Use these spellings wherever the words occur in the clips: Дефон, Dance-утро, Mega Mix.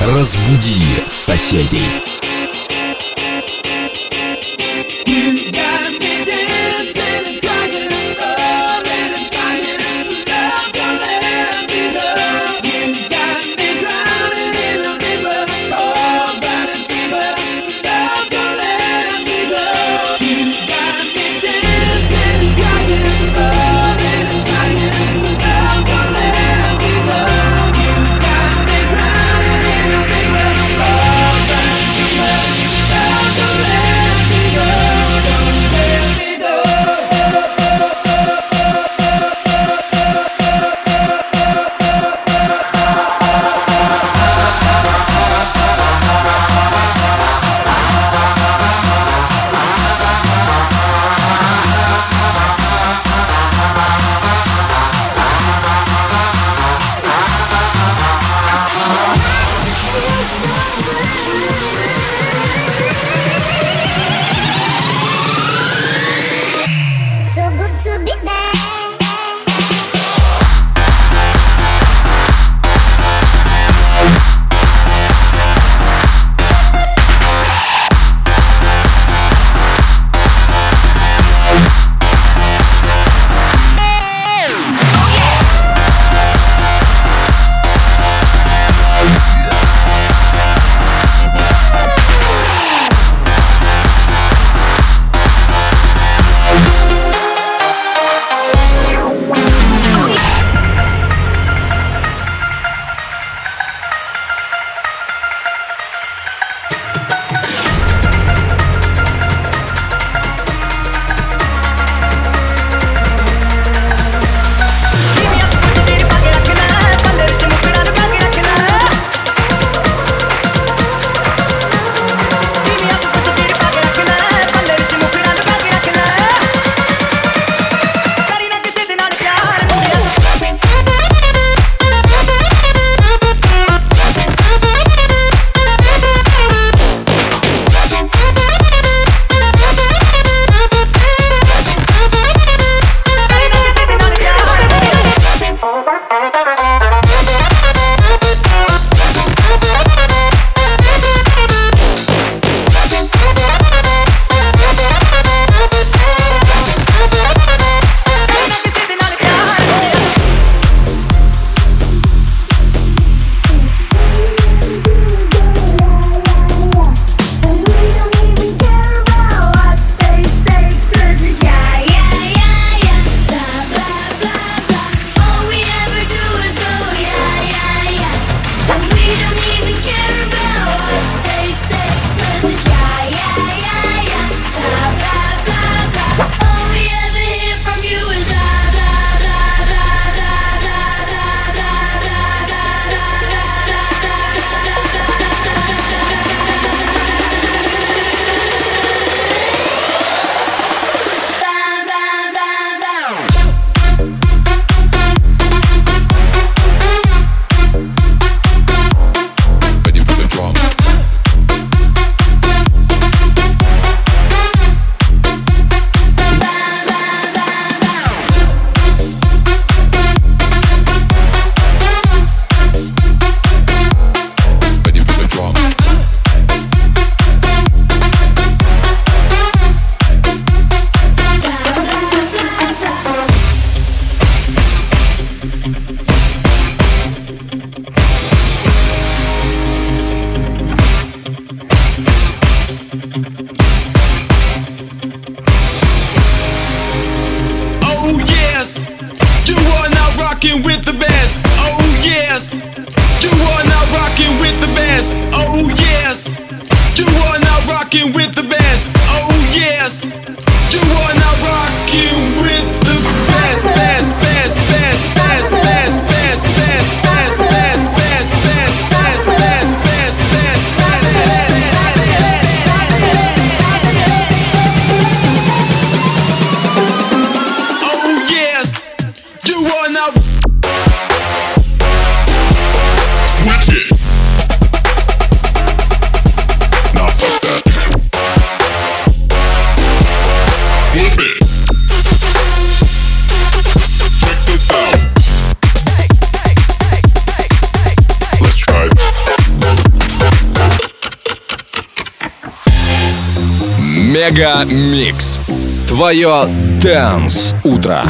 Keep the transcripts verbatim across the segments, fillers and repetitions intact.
Разбуди соседей. Мега Микс. Твое Dance-утро.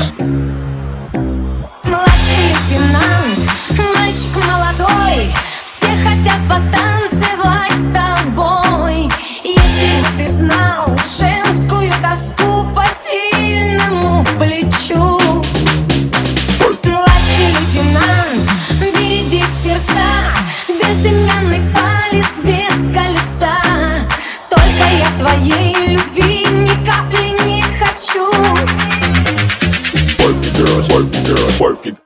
Младший лейтенант, мальчик молодой, все хотят потанцевать с тобой. Если бы ты знал женскую тоску по сильному плечу. Младший лейтенант видит сердца, безымянный палец без кольца. Только я твоей любви ни капли не хочу. Work it, girl, work it, girl, work it.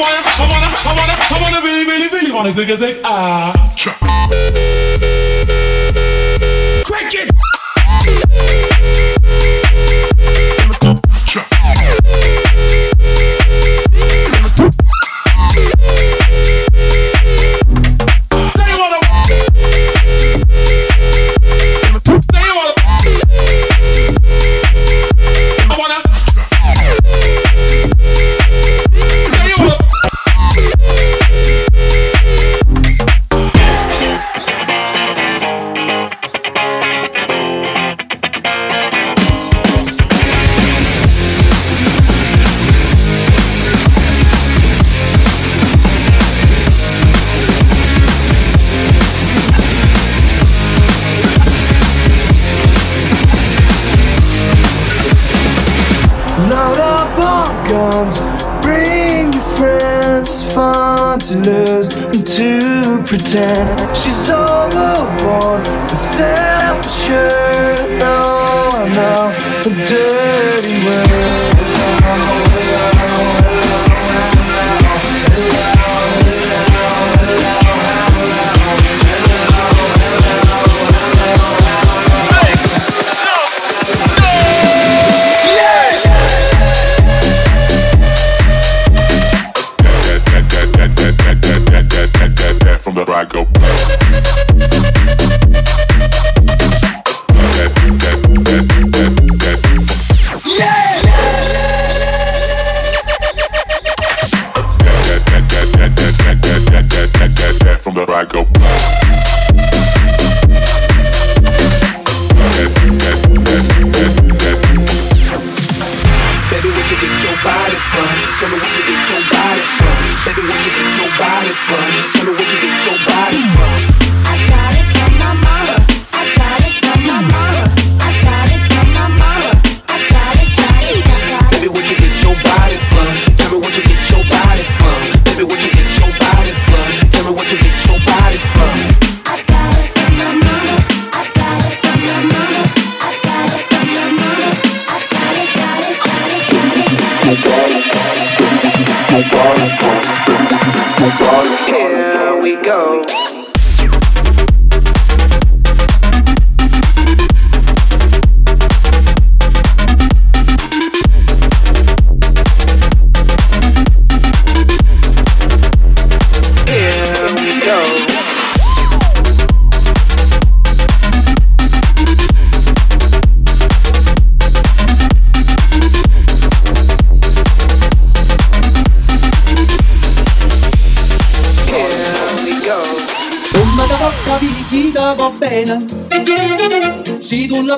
wanna, I wanna, I wanna, I wanna really, really, really wanna zig a zig ah. Crank it.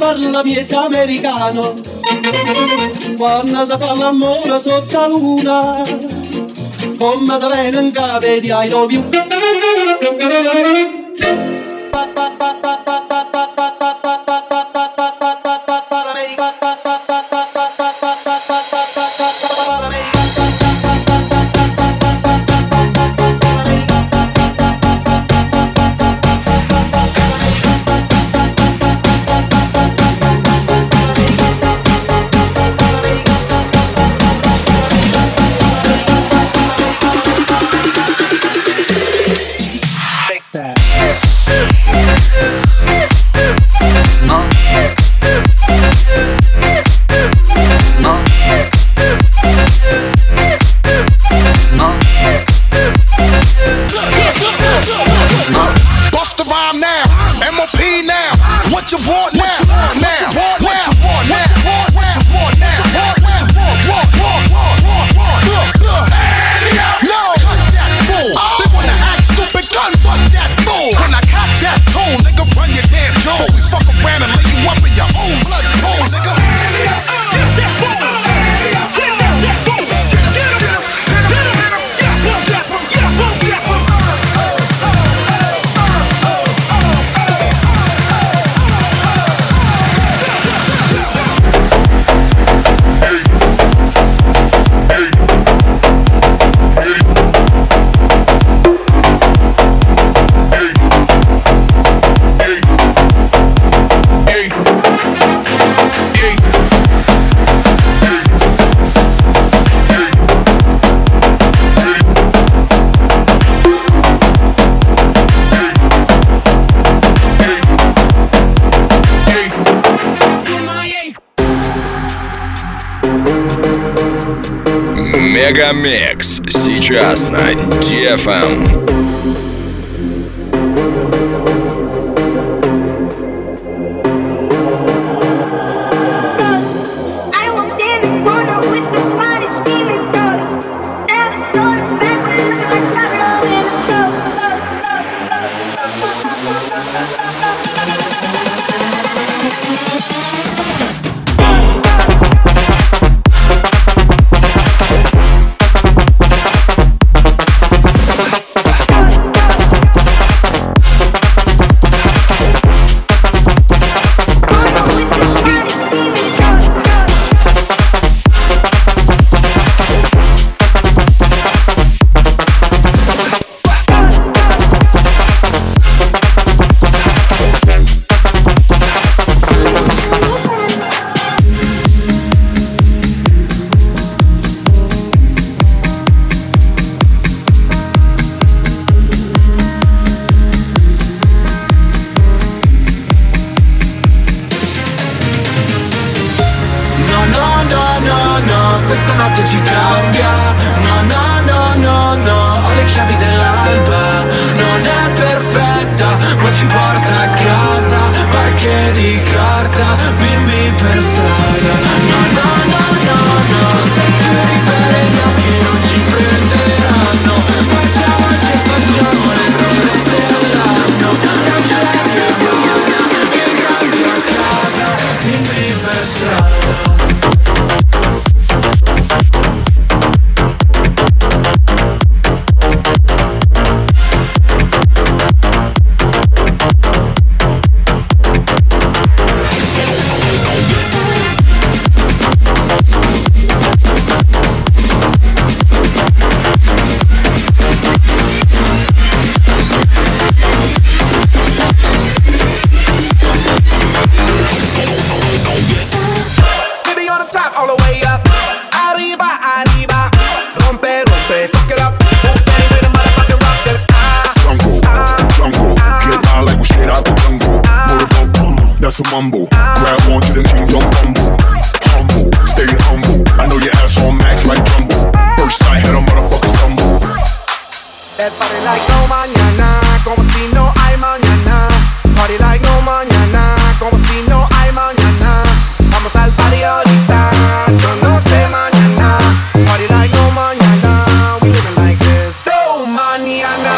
Parla miezza americano, quando si fa l'amore sotto la luna, come da venga vedi I love you. That Mega Mix сейчас на Дефон. Mumble, grab one to the things don't fumble. Humble, stay humble. I know your ass on max like Jumbo. First sight, had a motherfucker stumble. That party like no mañana, como si no hay mañana. Party like no mañana, como si no hay mañana. Vamos al party ahorita, yo no sé mañana. Party like no mañana, we living like this. No mañana.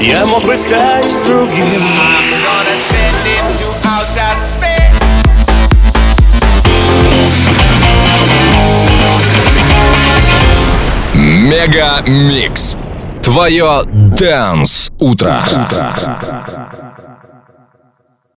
Я мог бы стать другим. I'm gonna send it to outer space. Мега Микс. Твое Dance-утро.